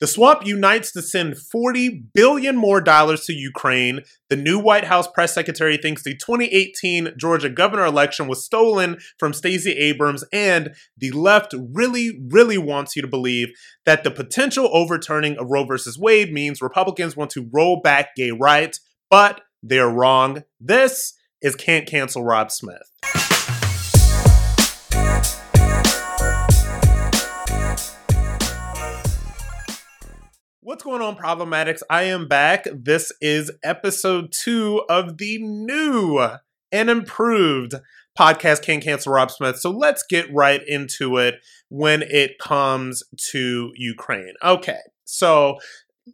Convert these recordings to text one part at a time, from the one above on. The swamp unites to send $40 billion more to Ukraine. The new White House press secretary thinks the 2018 Georgia governor election was stolen from Stacey Abrams, and the left really, really wants you to believe that the potential overturning of Roe vs. Wade means Republicans want to roll back gay rights, but they're wrong. This is Can't Cancel Rob Smith. What's going on, Problematics? I am back. This is episode 2 of the new and improved podcast, Can't Cancel Rob Smith. So let's get right into it when it comes to Ukraine. Okay, so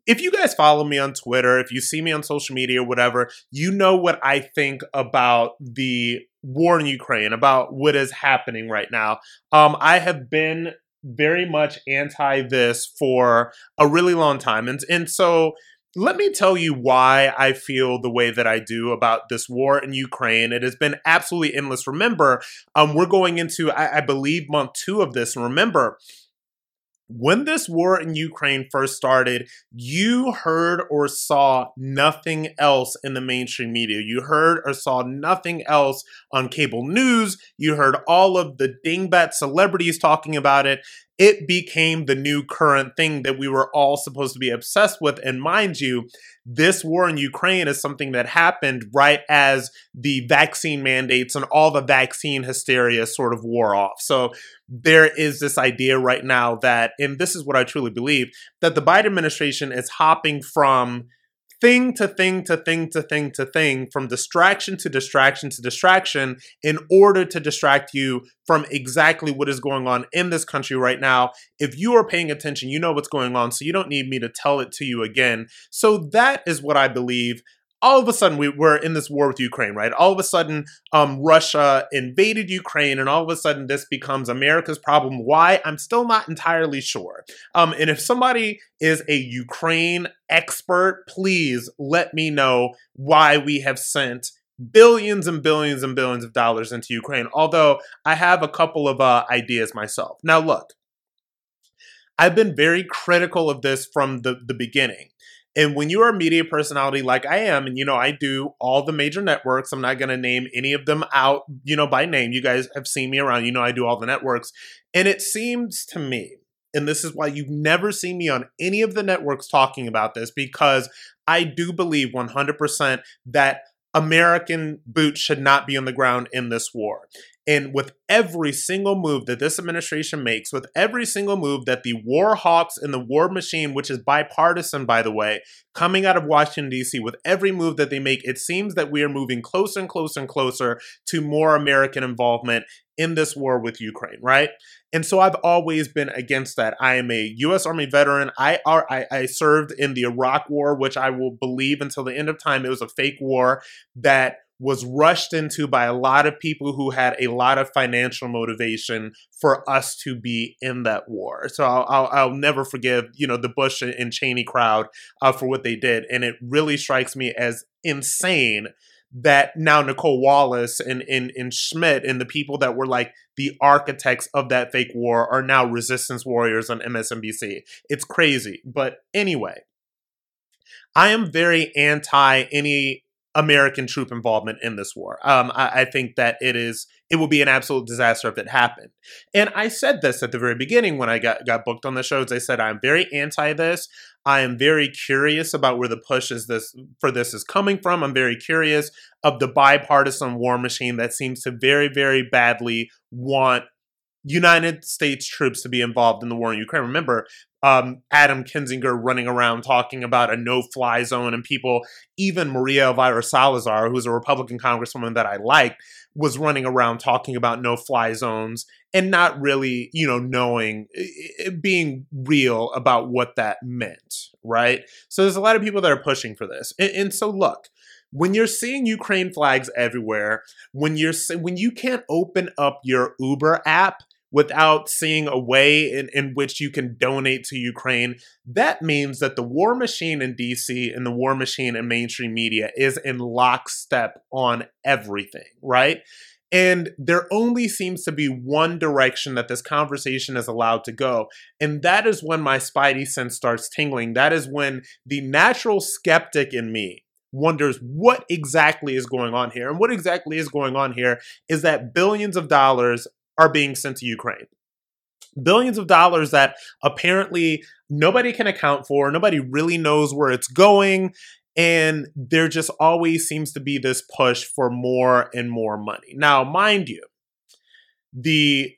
if you guys follow me on Twitter, if you see me on social media, whatever, you know what I think about the war in Ukraine, about what is happening right now. I have been very much anti this for a really long time. And so let me tell you why I feel the way that I do about this war in Ukraine. It has been absolutely endless. Remember, we're going into, I believe, month 2 of this. Remember, when this war in Ukraine first started, you heard or saw nothing else in the mainstream media. You heard or saw nothing else on cable news. You heard all of the dingbat celebrities talking about it. It became the new current thing that we were all supposed to be obsessed with. And mind you, this war in Ukraine is something that happened right as the vaccine mandates and all the vaccine hysteria sort of wore off. So there is this idea right now that, and this is what I truly believe, that the Biden administration is hopping from thing to thing to thing to thing to thing, from distraction to distraction to distraction, in order to distract you from exactly what is going on in this country right now. If you are paying attention, you know what's going on, so you don't need me to tell it to you again. So that is what I believe. All of a sudden, we're in this war with Ukraine, right? All of a sudden, Russia invaded Ukraine, and all of a sudden, this becomes America's problem. Why? I'm still not entirely sure. And if somebody is a Ukraine expert, please let me know why we have sent billions and billions and billions of dollars into Ukraine, although I have a couple of ideas myself. Now, look, I've been very critical of this from the beginning. And when you are a media personality like I am, and, you know, I do all the major networks, I'm not going to name any of them out, you know, by name. You guys have seen me around, you know, I do all the networks. And it seems to me, and this is why you've never seen me on any of the networks talking about this, because I do believe 100% that American boots should not be on the ground in this war. And with every single move that this administration makes, with every single move that the war hawks and the war machine, which is bipartisan, by the way, coming out of Washington, D.C., with every move that they make, it seems that we are moving closer and closer and closer to more American involvement in this war with Ukraine, right? And so I've always been against that. I am a U.S. Army veteran. I served in the Iraq War, which I will believe until the end of time it was a fake war that was rushed into by a lot of people who had a lot of financial motivation for us to be in that war. So I'll never forgive, the Bush and Cheney crowd for what they did. And it really strikes me as insane that now Nicole Wallace and Schmidt and the people that were like the architects of that fake war are now resistance warriors on MSNBC. It's crazy. But anyway, I am very anti any American troop involvement in this war. I think that it will be an absolute disaster if it happened. And I said this at the very beginning when I got booked on the shows. I said, I'm very anti this. I am very curious about where the push for this is coming from. I'm very curious of the bipartisan war machine that seems to very, very badly want United States troops to be involved in the war in Ukraine. Remember, Adam Kinzinger running around talking about a no-fly zone, and people, even Maria Elvira Salazar, who's a Republican congresswoman that I like, was running around talking about no-fly zones and not really, knowing, being real about what that meant, right? So there's a lot of people that are pushing for this. And so look, when you're seeing Ukraine flags everywhere, when you can't open up your Uber app without seeing a way in which you can donate to Ukraine, that means that the war machine in DC and the war machine in mainstream media is in lockstep on everything, right? And there only seems to be one direction that this conversation is allowed to go. And that is when my spidey sense starts tingling. That is when the natural skeptic in me wonders what exactly is going on here. And what exactly is going on here is that billions of dollars are being sent to Ukraine. Billions of dollars that apparently nobody can account for, nobody really knows where it's going, and there just always seems to be this push for more and more money. Now, mind you, the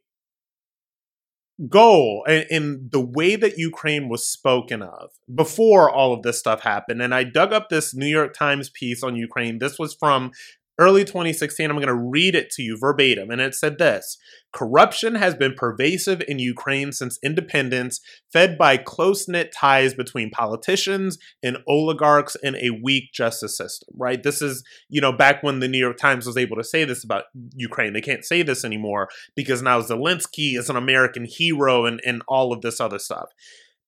goal and the way that Ukraine was spoken of before all of this stuff happened, and I dug up this New York Times piece on Ukraine. This was from early 2016, I'm going to read it to you verbatim. And it said this: corruption has been pervasive in Ukraine since independence, fed by close-knit ties between politicians and oligarchs and a weak justice system, right? This is, back when the New York Times was able to say this about Ukraine. They can't say this anymore because now Zelensky is an American hero and all of this other stuff.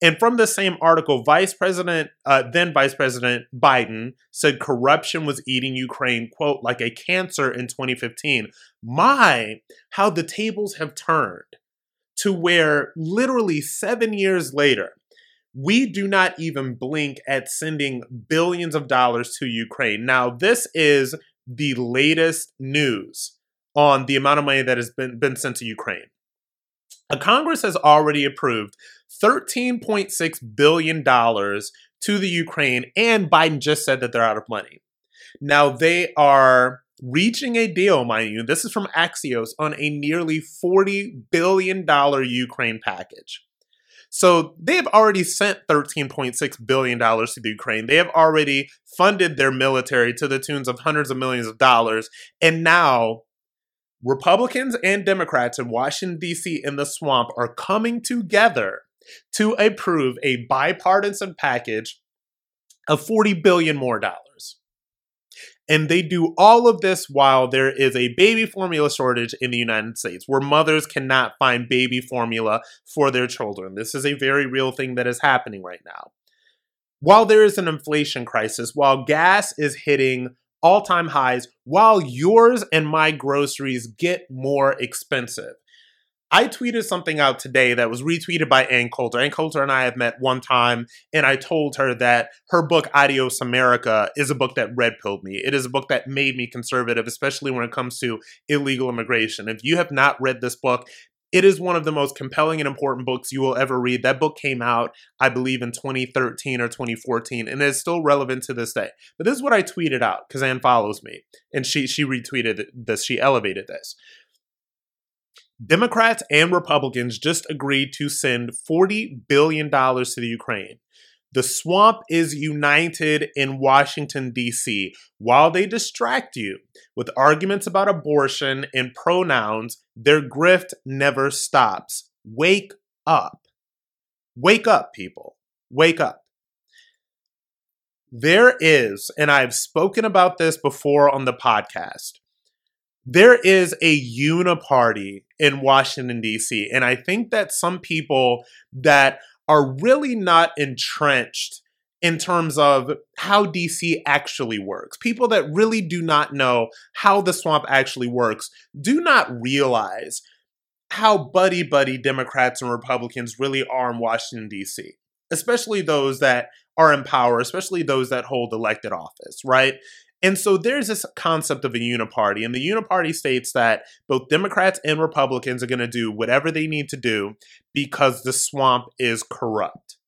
And from the same article, then Vice President Biden said corruption was eating Ukraine, quote, like a cancer in 2015. My, how the tables have turned to where literally 7 years later, we do not even blink at sending billions of dollars to Ukraine. Now, this is the latest news on the amount of money that has been sent to Ukraine. Congress has already approved $13.6 billion to the Ukraine, and Biden just said that they're out of money. Now, they are reaching a deal, mind you, this is from Axios, on a nearly $40 billion Ukraine package. So they have already sent $13.6 billion to the Ukraine. They have already funded their military to the tunes of hundreds of millions of dollars, and now Republicans and Democrats in Washington, D.C. in the swamp are coming together to approve a bipartisan package of $40 billion more dollars. And they do all of this while there is a baby formula shortage in the United States, where mothers cannot find baby formula for their children. This is a very real thing that is happening right now. While there is an inflation crisis, while gas is hitting all-time highs, while yours and my groceries get more expensive. I tweeted something out today that was retweeted by Ann Coulter. Ann Coulter and I have met one time, and I told her that her book, Adios America, is a book that red-pilled me. It is a book that made me conservative, especially when it comes to illegal immigration. If you have not read this book, it is one of the most compelling and important books you will ever read. That book came out, I believe, in 2013 or 2014, and it's still relevant to this day. But this is what I tweeted out, because Ann follows me, and she retweeted this. She elevated this. Democrats and Republicans just agreed to send $40 billion to the Ukraine. The swamp is united in Washington, D.C. While they distract you with arguments about abortion and pronouns, their grift never stops. Wake up. Wake up, people. Wake up. There is, and I've spoken about this before on the podcast, there is a uniparty in Washington, D.C., and I think that some people that are really not entrenched in terms of how D.C. actually works, people that really do not know how the swamp actually works, do not realize how buddy-buddy Democrats and Republicans really are in Washington, D.C., especially those that are in power, especially those that hold elected office, right? And so there's this concept of a uniparty, and the uniparty states that both Democrats and Republicans are going to do whatever they need to do because the swamp is corrupt.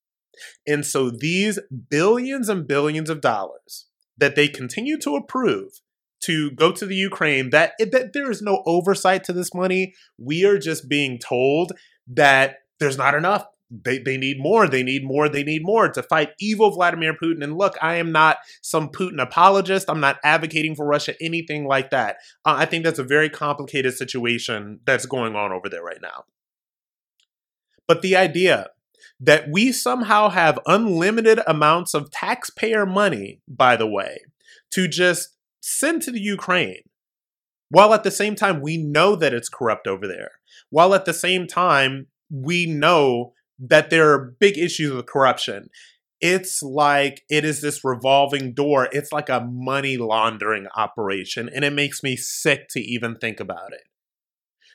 And so these billions and billions of dollars that they continue to approve to go to the Ukraine, that there is no oversight to this money. We are just being told that there's not enough. They need more to fight evil Vladimir Putin. And look, I am not some Putin apologist. I'm not advocating for Russia, anything like that. I think that's a very complicated situation that's going on over there right now. But the idea that we somehow have unlimited amounts of taxpayer money, by the way, to just send to the Ukraine, while at the same time we know that it's corrupt over there, while at the same time we know that there are big issues with corruption. It's like it is this revolving door. It's like a money laundering operation, and it makes me sick to even think about it.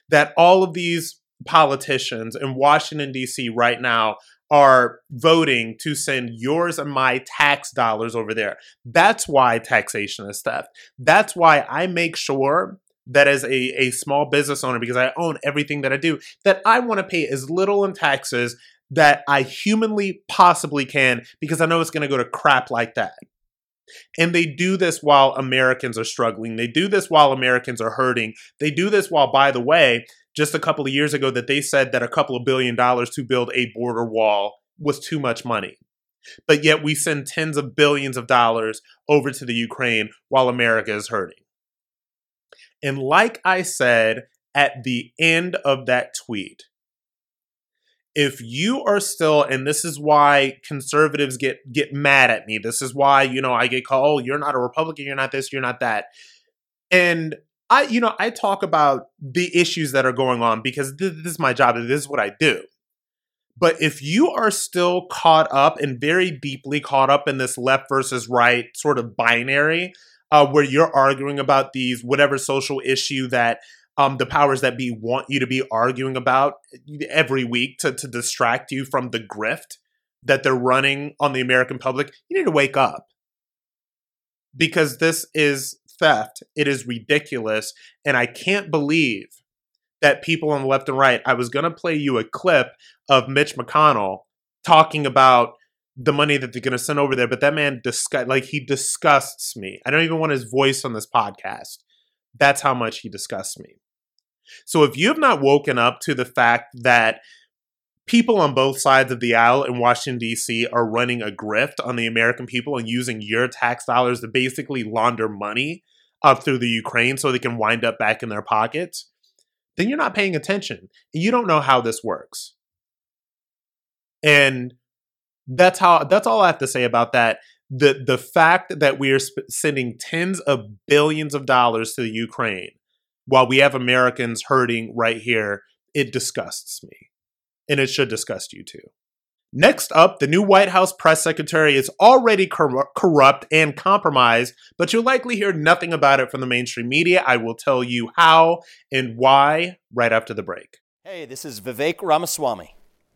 That all of these politicians in Washington, D.C. right now are voting to send yours and my tax dollars over there. That's why taxation is theft. That's why I make sure that as a small business owner, because I own everything that I do, that I want to pay as little in taxes that I humanly possibly can, because I know it's going to go to crap like that. And they do this while Americans are struggling. They do this while Americans are hurting. They do this while, by the way, just a couple of years ago that they said that a couple of $1 billion to build a border wall was too much money. But yet we send tens of billions of dollars over to the Ukraine while America is hurting. And like I said at the end of that tweet, if you are still, and this is why conservatives get mad at me. This is why, I get called, oh, you're not a Republican, you're not this, you're not that. And I talk about the issues that are going on because this is my job and this is what I do. But if you are still caught up and very deeply caught up in this left versus right sort of binary, where you're arguing about these whatever social issue that the powers that be want you to be arguing about every week to distract you from the grift that they're running on the American public, you need to wake up. Because this is theft. It is ridiculous. And I can't believe that people on the left and right, I was going to play you a clip of Mitch McConnell talking about the money that they're going to send over there. But that man, he disgusts me. I don't even want his voice on this podcast. That's how much he disgusts me. So if you have not woken up to the fact that people on both sides of the aisle in Washington, D.C. are running a grift on the American people and using your tax dollars to basically launder money up through the Ukraine so they can wind up back in their pockets, then you're not paying attention. And you don't know how this works. And that's all I have to say about that. The fact that we are sending tens of billions of dollars to the Ukraine while we have Americans hurting right here, it disgusts me. And it should disgust you too. Next up, the new White House press secretary is already corrupt and compromised, but you'll likely hear nothing about it from the mainstream media. I will tell you how and why right after the break. Hey, this is Vivek Ramaswamy.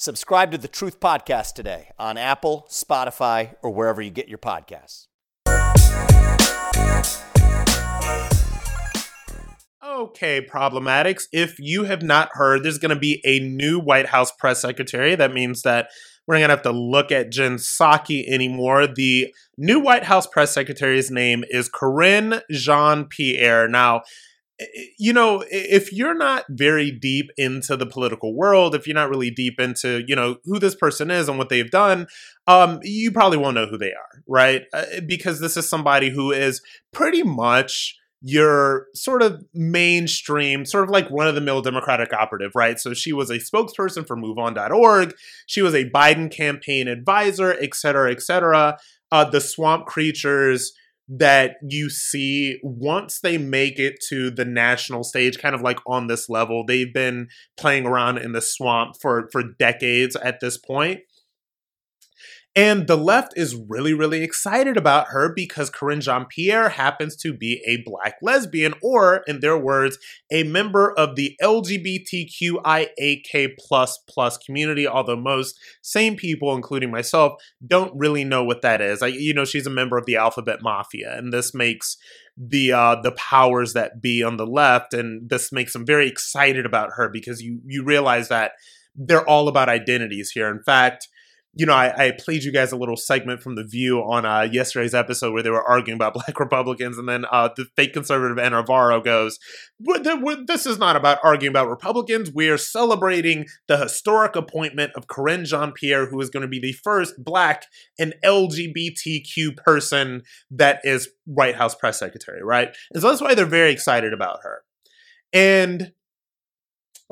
Subscribe to The Truth Podcast today on Apple, Spotify, or wherever you get your podcasts. Okay, problematics. If you have not heard, there's going to be a new White House press secretary. That means that we're not going to have to look at Jen Psaki anymore. The new White House press secretary's name is Corinne Jean-Pierre. Now, you know, if you're not very deep into the political world, if you're not really deep into, you know, who this person is and what they've done, you probably won't know who they are, right? Because this is somebody who is pretty much your sort of mainstream, sort of like run-of-the-mill Democratic operative, right? So she was a spokesperson for MoveOn.org. She was a Biden campaign advisor, et cetera, et cetera. The swamp creatures that you see once they make it to the national stage, kind of like on this level, they've been playing around in the swamp for decades at this point. And the left is really, really excited about her because Corinne Jean-Pierre happens to be a Black lesbian, or, in their words, a member of the LGBTQIAK++ community, although most sane people, including myself, don't really know what that is. She's a member of the alphabet mafia, and this makes the powers that be on the left, and this makes them very excited about her because you realize that they're all about identities here. In fact, you know, I played you guys a little segment from The View on yesterday's episode where they were arguing about Black Republicans, and then the fake conservative Ana Navarro goes, this is not about arguing about Republicans. We are celebrating the historic appointment of Corinne Jean-Pierre, who is going to be the first Black and LGBTQ person that is White House press secretary, right? And so that's why they're very excited about her. And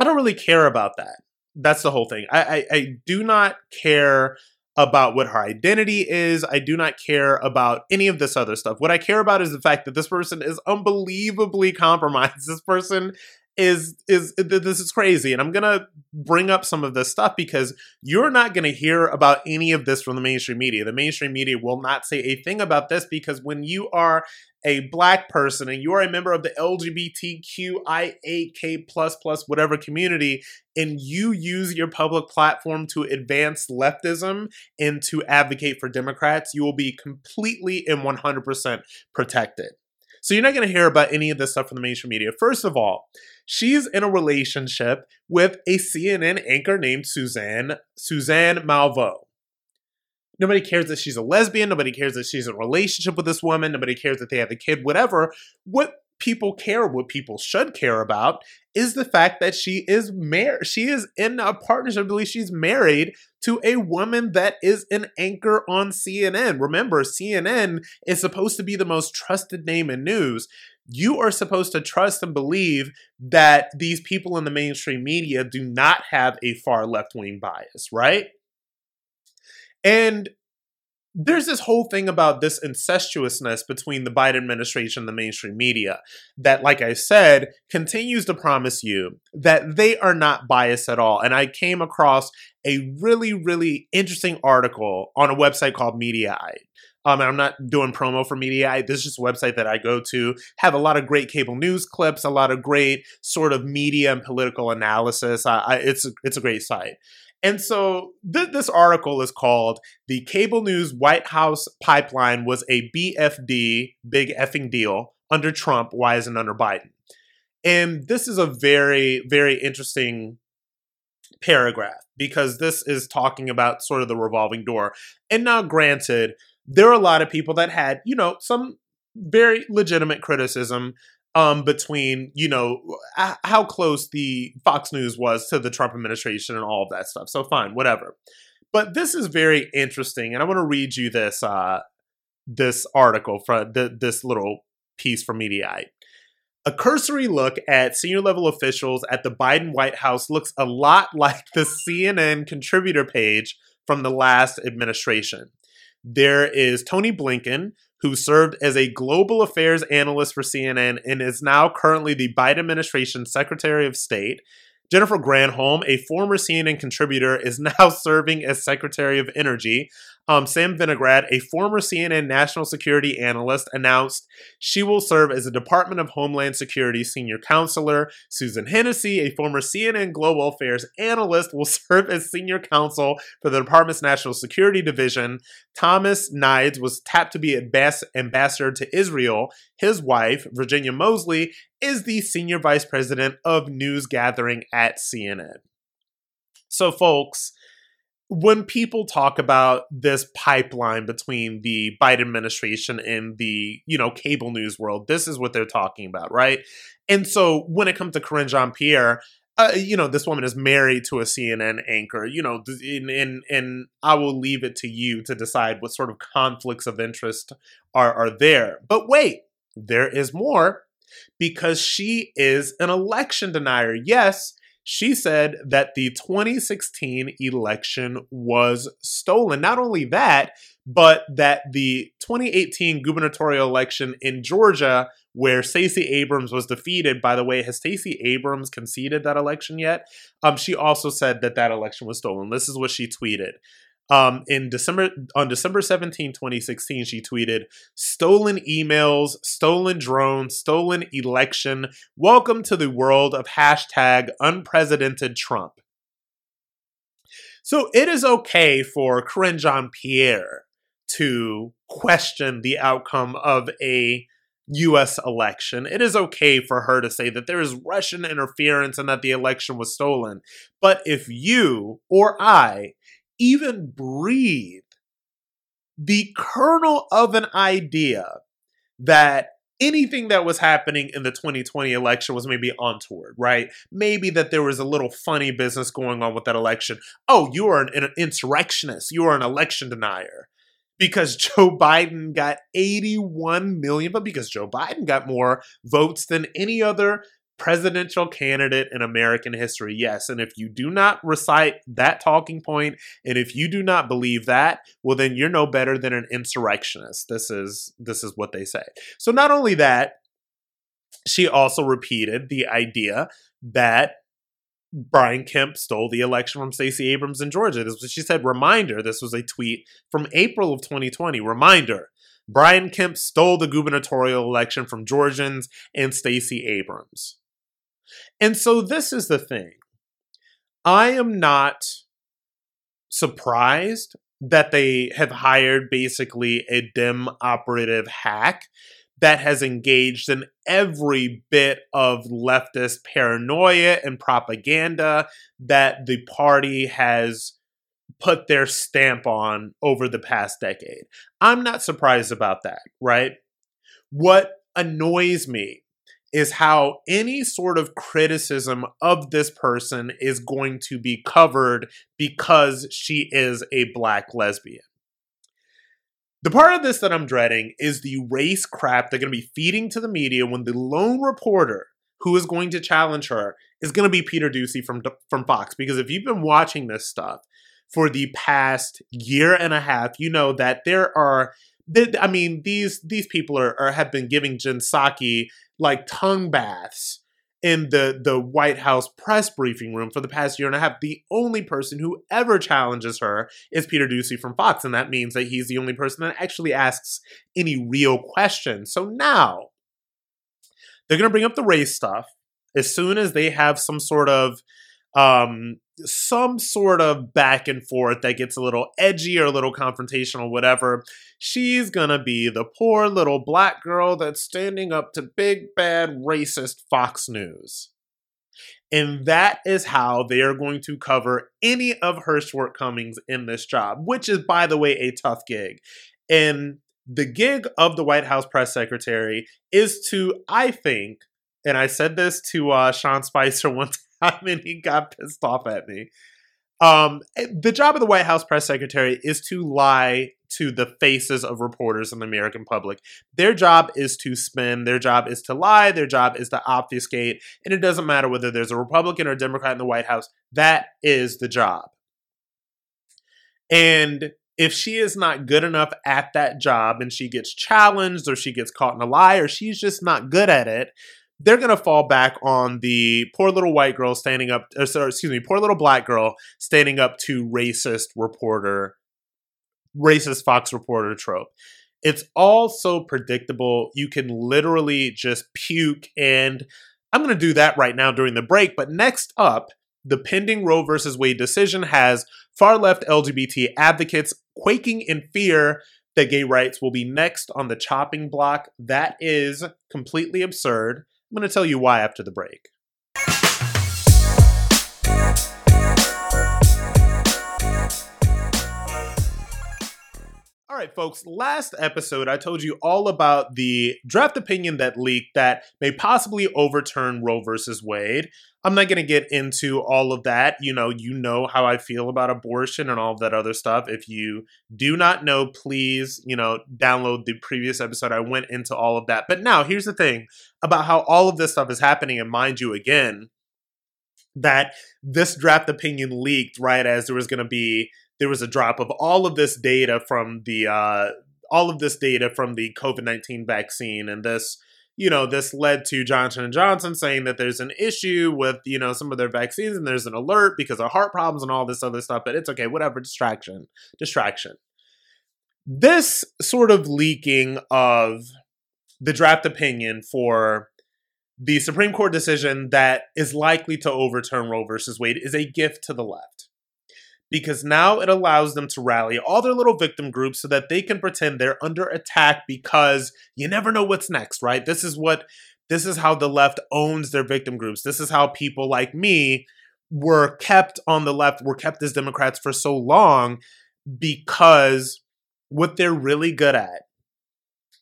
I don't really care about that. That's the whole thing. I do not care about what her identity is. I do not care about any of this other stuff. What I care about is the fact that this person is unbelievably compromised. This person is crazy. And I'm going to bring up some of this stuff because you're not going to hear about any of this from the mainstream media. The mainstream media will not say a thing about this because when you are a Black person and you are a member of the LGBTQIAK++, whatever community, and you use your public platform to advance leftism and to advocate for Democrats, you will be completely and 100% protected. So you're not going to hear about any of this stuff from the mainstream media. First of all, she's in a relationship with a CNN anchor named Suzanne Malveaux. Nobody cares that she's a lesbian. Nobody cares that she's in a relationship with this woman. Nobody cares that they have a kid, whatever. What people care, what people should care about, is the fact that she is married. She is in a partnership. I believe she's married to a woman that is an anchor on CNN. Remember, CNN is supposed to be the most trusted name in news. You are supposed to trust and believe that these people in the mainstream media do not have a far left-wing bias, right? And there's this whole thing about this incestuousness between the Biden administration and the mainstream media that, like I said, continues to promise you that they are not biased at all. And I came across a really, really interesting article on a website called Mediaite. And I'm not doing promo for Mediaite. This is just a website that I go to, have a lot of great cable news clips, a lot of great sort of media and political analysis. It's a great site. And so this article is called "The Cable News White House Pipeline Was a BFD, Big Effing Deal, Under Trump, Why Isn't Under Biden?" And this is a very, very interesting paragraph because this is talking about sort of the revolving door. And now granted, there are a lot of people that had, you know, some very legitimate criticism between, you know, how close the Fox News was to the Trump administration and all of that stuff. So fine, whatever. But this is very interesting. And I want to read you this this article, from this little piece from Mediaite. "A cursory look at senior level officials at the Biden White House looks a lot like the CNN contributor page from the last administration. There is Tony Blinken, who served as a global affairs analyst for CNN and is now currently the Biden administration Secretary of State. Jennifer Granholm, a former CNN contributor, is now serving as Secretary of Energy. Sam Vinograd, a former CNN national security analyst, announced she will serve as a Department of Homeland Security senior counselor. Susan Hennessy, a former CNN global affairs analyst, will serve as senior counsel for the department's national security division. Thomas Nides was tapped to be ambassador to Israel. His wife, Virginia Mosley, is the senior vice president of news gathering at CNN. So, folks, when people talk about this pipeline between the Biden administration and the, cable news world, this is what they're talking about, right? And so when it comes to Corinne Jean-Pierre, this woman is married to a CNN anchor, and I will leave it to you to decide what sort of conflicts of interest are there. But wait, there is more, because she is an election denier. Yes, she said that the 2016 election was stolen. Not only that, but that the 2018 gubernatorial election in Georgia, where Stacey Abrams was defeated, by the way, has Stacey Abrams conceded that election yet? She also said that election was stolen. This is what she tweeted. On December 17, 2016, she tweeted, "Stolen emails, stolen drones, stolen election. Welcome to the world of hashtag unprecedented Trump." So it is okay for Corinne Jean-Pierre to question the outcome of a U.S. election. It is okay for her to say that there is Russian interference and that the election was stolen. But if you or I even breathe the kernel of an idea that anything that was happening in the 2020 election was maybe untoward, right? Maybe that there was a little funny business going on with that election. Oh, you are an insurrectionist. You are an election denier because Joe Biden got 81 million, but because Joe Biden got more votes than any other presidential candidate in American history. Yes. And if you do not recite that talking point, and if you do not believe that, well, then you're no better than an insurrectionist. This is what they say. So not only that, she also repeated the idea that Brian Kemp stole the election from Stacey Abrams in Georgia. This is what she said. Reminder, this was a tweet from April of 2020. Reminder, Brian Kemp stole the gubernatorial election from Georgians and Stacey Abrams. And so this is the thing. I am not surprised that they have hired basically a Dem operative hack that has engaged in every bit of leftist paranoia and propaganda that the party has put their stamp on over the past decade. I'm not surprised about that, right? What annoys me is how any sort of criticism of this person is going to be covered because she is a black lesbian. The part of this that I'm dreading is the race crap they're going to be feeding to the media when the lone reporter who is going to challenge her is going to be Peter Doocy from Fox. Because if you've been watching this stuff for the past year and a half, you know that there are, I mean, these people have been giving Jen Psaki like tongue baths in the White House press briefing room for the past year and a half. The only person who ever challenges her is Peter Doocy from Fox, and that means that he's the only person that actually asks any real questions. So now they're going to bring up the race stuff as soon as they have some sort of back and forth that gets a little edgy or a little confrontational, whatever. She's gonna be the poor little black girl that's standing up to big, bad, racist Fox News. And that is how they are going to cover any of her shortcomings in this job, which is, by the way, a tough gig. And the gig of the White House press secretary is to, I think, and I said this to Sean Spicer once, I mean, he got pissed off at me. The job of the White House press secretary is to lie to the faces of reporters in the American public. Their job is to spin. Their job is to lie. Their job is to obfuscate. And it doesn't matter whether there's a Republican or a Democrat in the White House. That is the job. And if she is not good enough at that job and she gets challenged or she gets caught in a lie or she's just not good at it, they're going to fall back on the poor little white girl standing up, poor little black girl standing up to racist reporter racist Fox reporter trope. It's all so predictable. You can literally just puke. And I'm going to do that right now during the break. But next up, the pending Roe versus Wade decision has far-left LGBT advocates quaking in fear that gay rights will be next on the chopping block. That is completely absurd. I'm going to tell you why after the break. All right, folks, last episode, I told you all about the draft opinion that leaked that may possibly overturn Roe versus Wade. I'm not going to get into all of that. You know how I feel about abortion and all of that other stuff. If you do not know, please, download the previous episode. I went into all of that. But now here's the thing about how all of this stuff is happening. And mind you, again, that this draft opinion leaked right as there was a drop of all of this data from the COVID-19 vaccine. And this, this led to Johnson & Johnson saying that there's an issue with, some of their vaccines, and there's an alert because of heart problems and all this other stuff. But it's okay, whatever, distraction. This sort of leaking of the draft opinion for the Supreme Court decision that is likely to overturn Roe versus Wade is a gift to the left, because now it allows them to rally all their little victim groups so that they can pretend they're under attack, because you never know what's next, right? This is how the left owns their victim groups. This is how people like me were kept on the left, were kept as Democrats for so long, because what they're really good at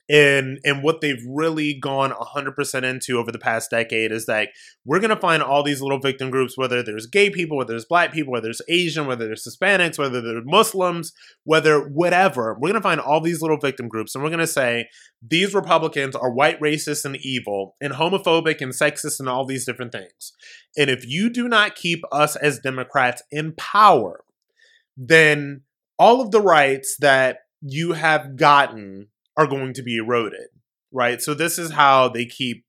and what they've really gone 100% into over the past decade is that we're going to find all these little victim groups, whether there's gay people, whether there's black people, whether there's Asian, whether there's Hispanics, whether there's Muslims, whatever. We're going to find all these little victim groups, and we're going to say these Republicans are white, racist, and evil, and homophobic, and sexist, and all these different things. And if you do not keep us as Democrats in power, then all of the rights that you have gotten are going to be eroded, right? So this is how they keep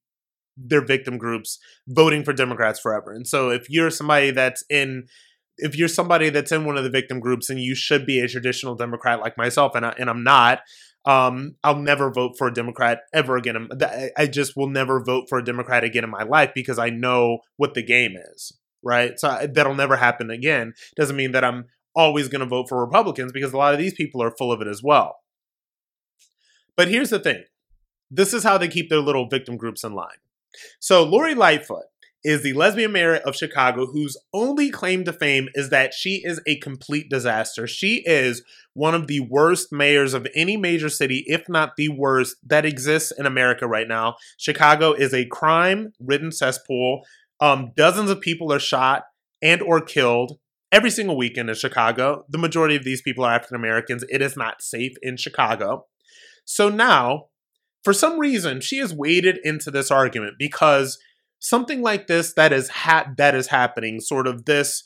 their victim groups voting for Democrats forever. And so if you're somebody that's in one of the victim groups, and you should be a traditional Democrat like myself, and I'm not, I'll never vote for a Democrat ever again. I just will never vote for a Democrat again in my life, because I know what the game is, right? So that'll never happen again. Doesn't mean that I'm always going to vote for Republicans, because a lot of these people are full of it as well. But here's the thing. This is how they keep their little victim groups in line. So Lori Lightfoot is the lesbian mayor of Chicago whose only claim to fame is that she is a complete disaster. She is one of the worst mayors of any major city, if not the worst, that exists in America right now. Chicago is a crime-ridden cesspool. Dozens of people are shot and or killed every single weekend in Chicago. The majority of these people are African Americans. It is not safe in Chicago. So now, for some reason, she has waded into this argument, because something like this that is happening, sort of this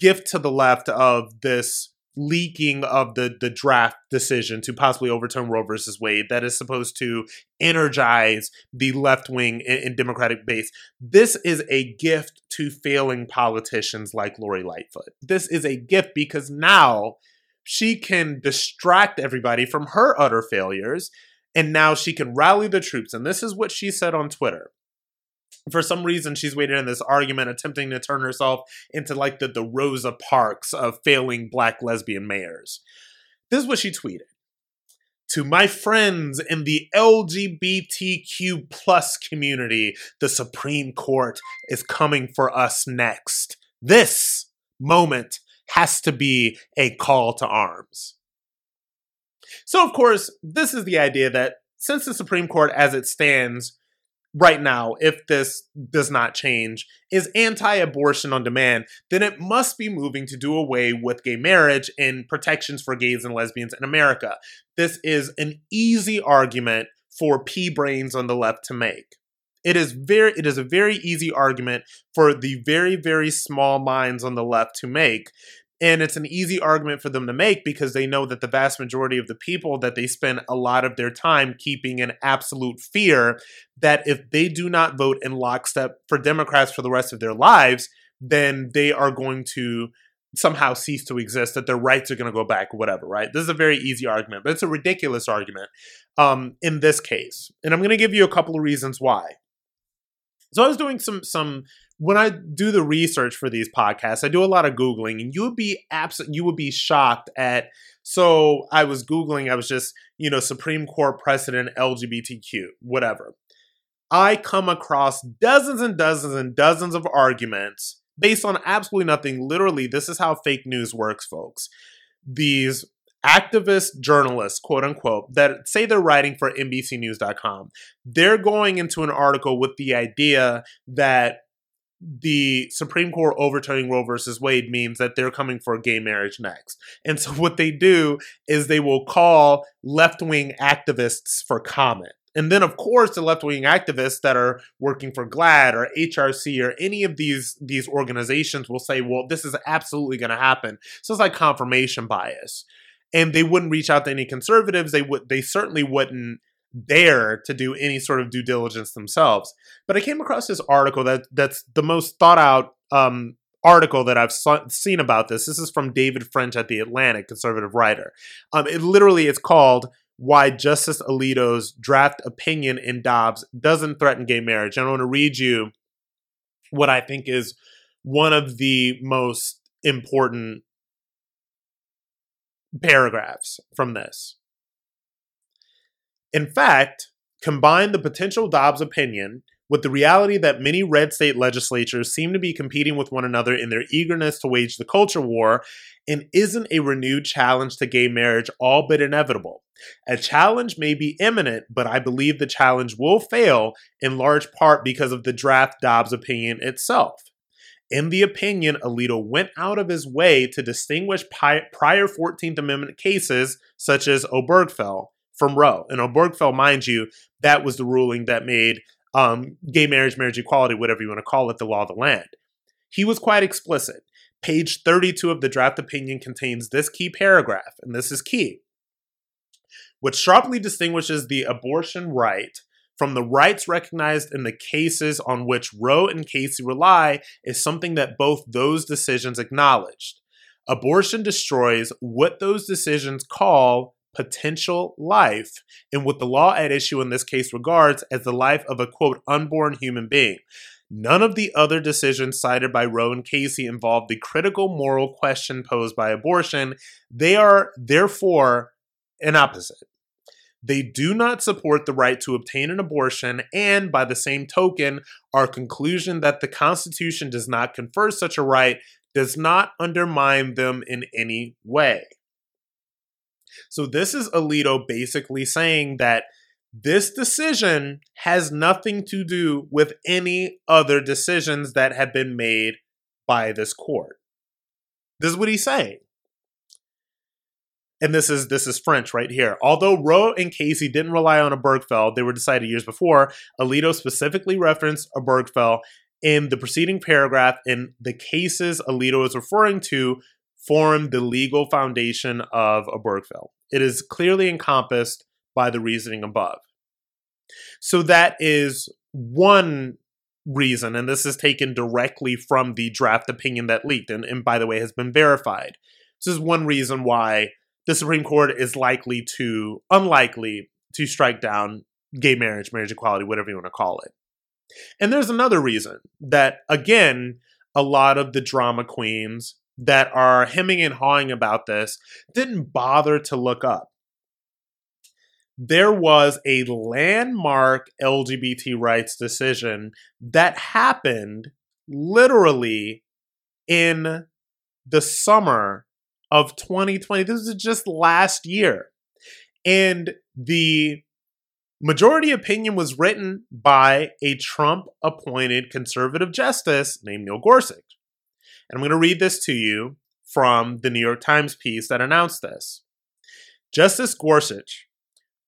gift to the left of this leaking of the draft decision to possibly overturn Roe versus Wade that is supposed to energize the left-wing and Democratic base. This is a gift to failing politicians like Lori Lightfoot. This is a gift, because now she can distract everybody from her utter failures, and now she can rally the troops. And this is what she said on Twitter. For some reason, she's waded in this argument, attempting to turn herself into like the Rosa Parks of failing black lesbian mayors. This is what she tweeted. To my friends in the LGBTQ+ community, the Supreme Court is coming for us next. This moment has to be a call to arms. So, of course, this is the idea that since the Supreme Court as it stands right now, if this does not change, is anti-abortion on demand, then it must be moving to do away with gay marriage and protections for gays and lesbians in America. This is an easy argument for pea brains on the left to make. It is a very easy argument for the very, very small minds on the left to make. And it's an easy argument for them to make, because they know that the vast majority of the people that they spend a lot of their time keeping in absolute fear that if they do not vote in lockstep for Democrats for the rest of their lives, then they are going to somehow cease to exist, that their rights are going to go back, whatever, right? This is a very easy argument, but it's a ridiculous argument in this case. And I'm going to give you a couple of reasons why. So I was doing some when I do the research for these podcasts, I do a lot of Googling, and you would be shocked at, so I was Googling, I was just, Supreme Court precedent, LGBTQ, whatever. I come across dozens and dozens and dozens of arguments based on absolutely nothing. Literally, this is how fake news works, folks. These activist journalists, quote unquote, that say they're writing for NBCnews.com, they're going into an article with the idea that the Supreme Court overturning Roe versus Wade means that they're coming for gay marriage next. And so what they do is they will call left-wing activists for comment. And then, of course, the left-wing activists that are working for GLAAD or HRC or any of these organizations will say, well, this is absolutely going to happen. So it's like confirmation bias. And they wouldn't reach out to any conservatives. They certainly wouldn't dare to do any sort of due diligence themselves. But I came across this article that's the most thought-out article that I've seen about this. This is from David French at The Atlantic, conservative writer. It's called Why Justice Alito's Draft Opinion in Dobbs Doesn't Threaten Gay Marriage. And I want to read you what I think is one of the most important paragraphs from this. In fact, combine the potential Dobbs opinion with the reality that many red state legislatures seem to be competing with one another in their eagerness to wage the culture war, and isn't a renewed challenge to gay marriage all but inevitable? A challenge may be imminent, but I believe the challenge will fail in large part because of the draft Dobbs opinion itself. In the opinion, Alito went out of his way to distinguish prior 14th Amendment cases, such as Obergefell, from Roe. And Obergefell, mind you, that was the ruling that made gay marriage, marriage equality, whatever you want to call it, the law of the land. He was quite explicit. Page 32 of the draft opinion contains this key paragraph, and this is key, which sharply distinguishes the abortion right from the rights recognized in the cases on which Roe and Casey rely is something that both those decisions acknowledged. Abortion destroys what those decisions call potential life, and what the law at issue in this case regards as the life of a, quote, unborn human being. None of the other decisions cited by Roe and Casey involved the critical moral question posed by abortion. They are, therefore, an opposite. They do not support the right to obtain an abortion, and by the same token, our conclusion that the Constitution does not confer such a right does not undermine them in any way. So this is Alito basically saying that this decision has nothing to do with any other decisions that have been made by this court. This is what he's saying. And this is French right here. Although Roe and Casey didn't rely on Obergefell, they were decided years before, Alito specifically referenced Obergefell in the preceding paragraph, and the cases Alito is referring to form the legal foundation of Obergefell. It is clearly encompassed by the reasoning above. So that is one reason, and this is taken directly from the draft opinion that leaked, and by the way, has been verified. This is one reason why the Supreme Court is unlikely to strike down gay marriage, marriage equality, whatever you want to call it. And there's another reason that, again, a lot of the drama queens that are hemming and hawing about this didn't bother to look up. There was a landmark LGBT rights decision that happened literally in the summer of 2020. This is just last year. And the majority opinion was written by a Trump-appointed conservative justice named Neil Gorsuch. And I'm going to read this to you from the New York Times piece that announced this. Justice Gorsuch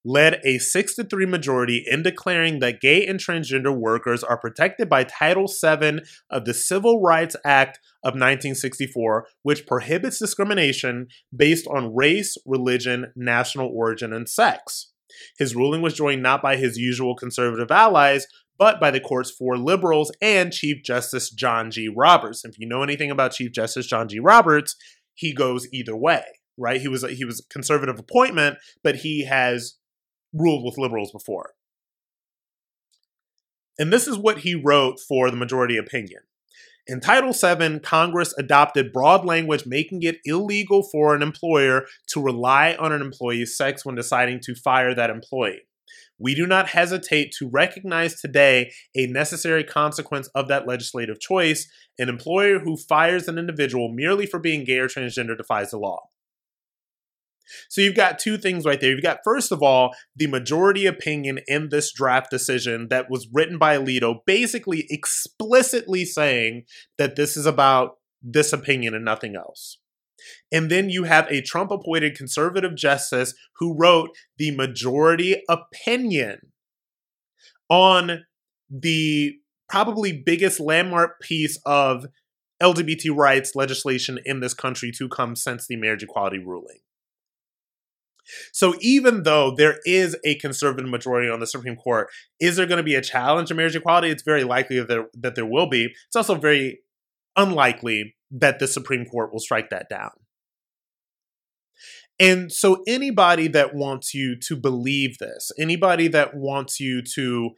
led a 6-3 majority in declaring that gay and transgender workers are protected by Title VII of the Civil Rights Act of 1964, which prohibits discrimination based on race, religion, national origin, and sex. His ruling was joined not by his usual conservative allies, but by the court's four liberals and Chief Justice John G. Roberts. If you know anything about Chief Justice John G. Roberts, he goes either way, right? He was a conservative appointment, but he has ruled with liberals before. And this is what he wrote for the majority opinion. In Title VII, Congress adopted broad language making it illegal for an employer to rely on an employee's sex when deciding to fire that employee. We do not hesitate to recognize today a necessary consequence of that legislative choice. An employer who fires an individual merely for being gay or transgender defies the law. So you've got two things right there. You've got, first of all, the majority opinion in this draft decision that was written by Alito, basically explicitly saying that this is about this opinion and nothing else. And then you have a Trump-appointed conservative justice who wrote the majority opinion on the probably biggest landmark piece of LGBT rights legislation in this country to come since the marriage equality ruling. So even though there is a conservative majority on the Supreme Court, is there going to be a challenge to marriage equality? It's very likely that there will be. It's also very unlikely that the Supreme Court will strike that down. And so anybody that wants you to believe this, anybody that wants you to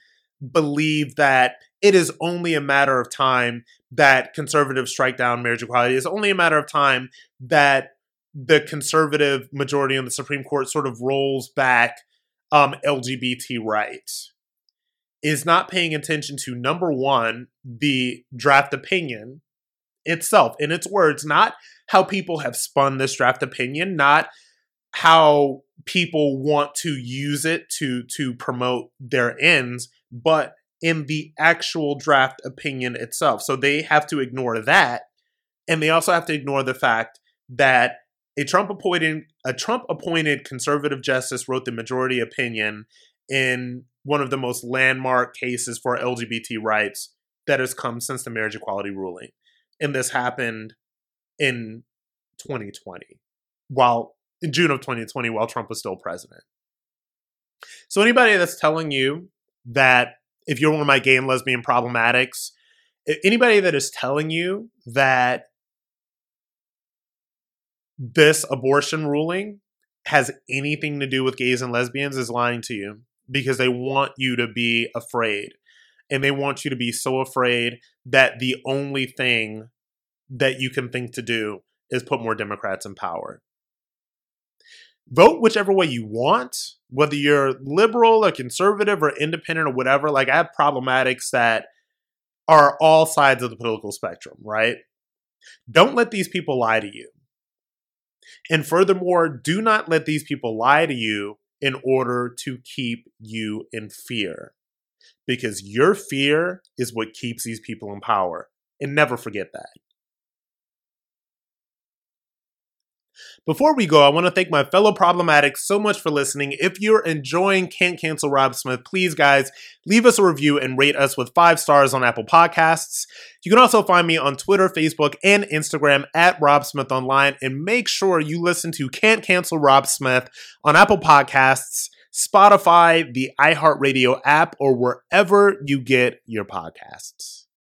believe that it is only a matter of time that conservatives strike down marriage equality, it's only a matter of time that the conservative majority on the Supreme Court sort of rolls back LGBT rights, is not paying attention to, number one, the draft opinion itself in its words, not how people have spun this draft opinion, not how people want to use it to promote their ends, but in the actual draft opinion itself. So they have to ignore that. And they also have to ignore the fact that a Trump-appointed conservative justice wrote the majority opinion in one of the most landmark cases for LGBT rights that has come since the marriage equality ruling. And this happened in 2020, in June of 2020, while Trump was still president. So anybody that's telling you that, if you're one of my gay and lesbian problematics, anybody that is telling you that this abortion ruling has anything to do with gays and lesbians is lying to you, because they want you to be afraid. And they want you to be so afraid that the only thing that you can think to do is put more Democrats in power. Vote whichever way you want, whether you're liberal or conservative or independent or whatever. Like, I have problematics that are all sides of the political spectrum, right? Don't let these people lie to you. And furthermore, do not let these people lie to you in order to keep you in fear. Because your fear is what keeps these people in power. And never forget that. Before we go, I want to thank my fellow problematics so much for listening. If you're enjoying Can't Cancel Rob Smith, please, guys, leave us a review and rate us with 5 stars on Apple Podcasts. You can also find me on Twitter, Facebook, and Instagram at Rob Smith Online. And make sure you listen to Can't Cancel Rob Smith on Apple Podcasts, Spotify, the iHeartRadio app, or wherever you get your podcasts.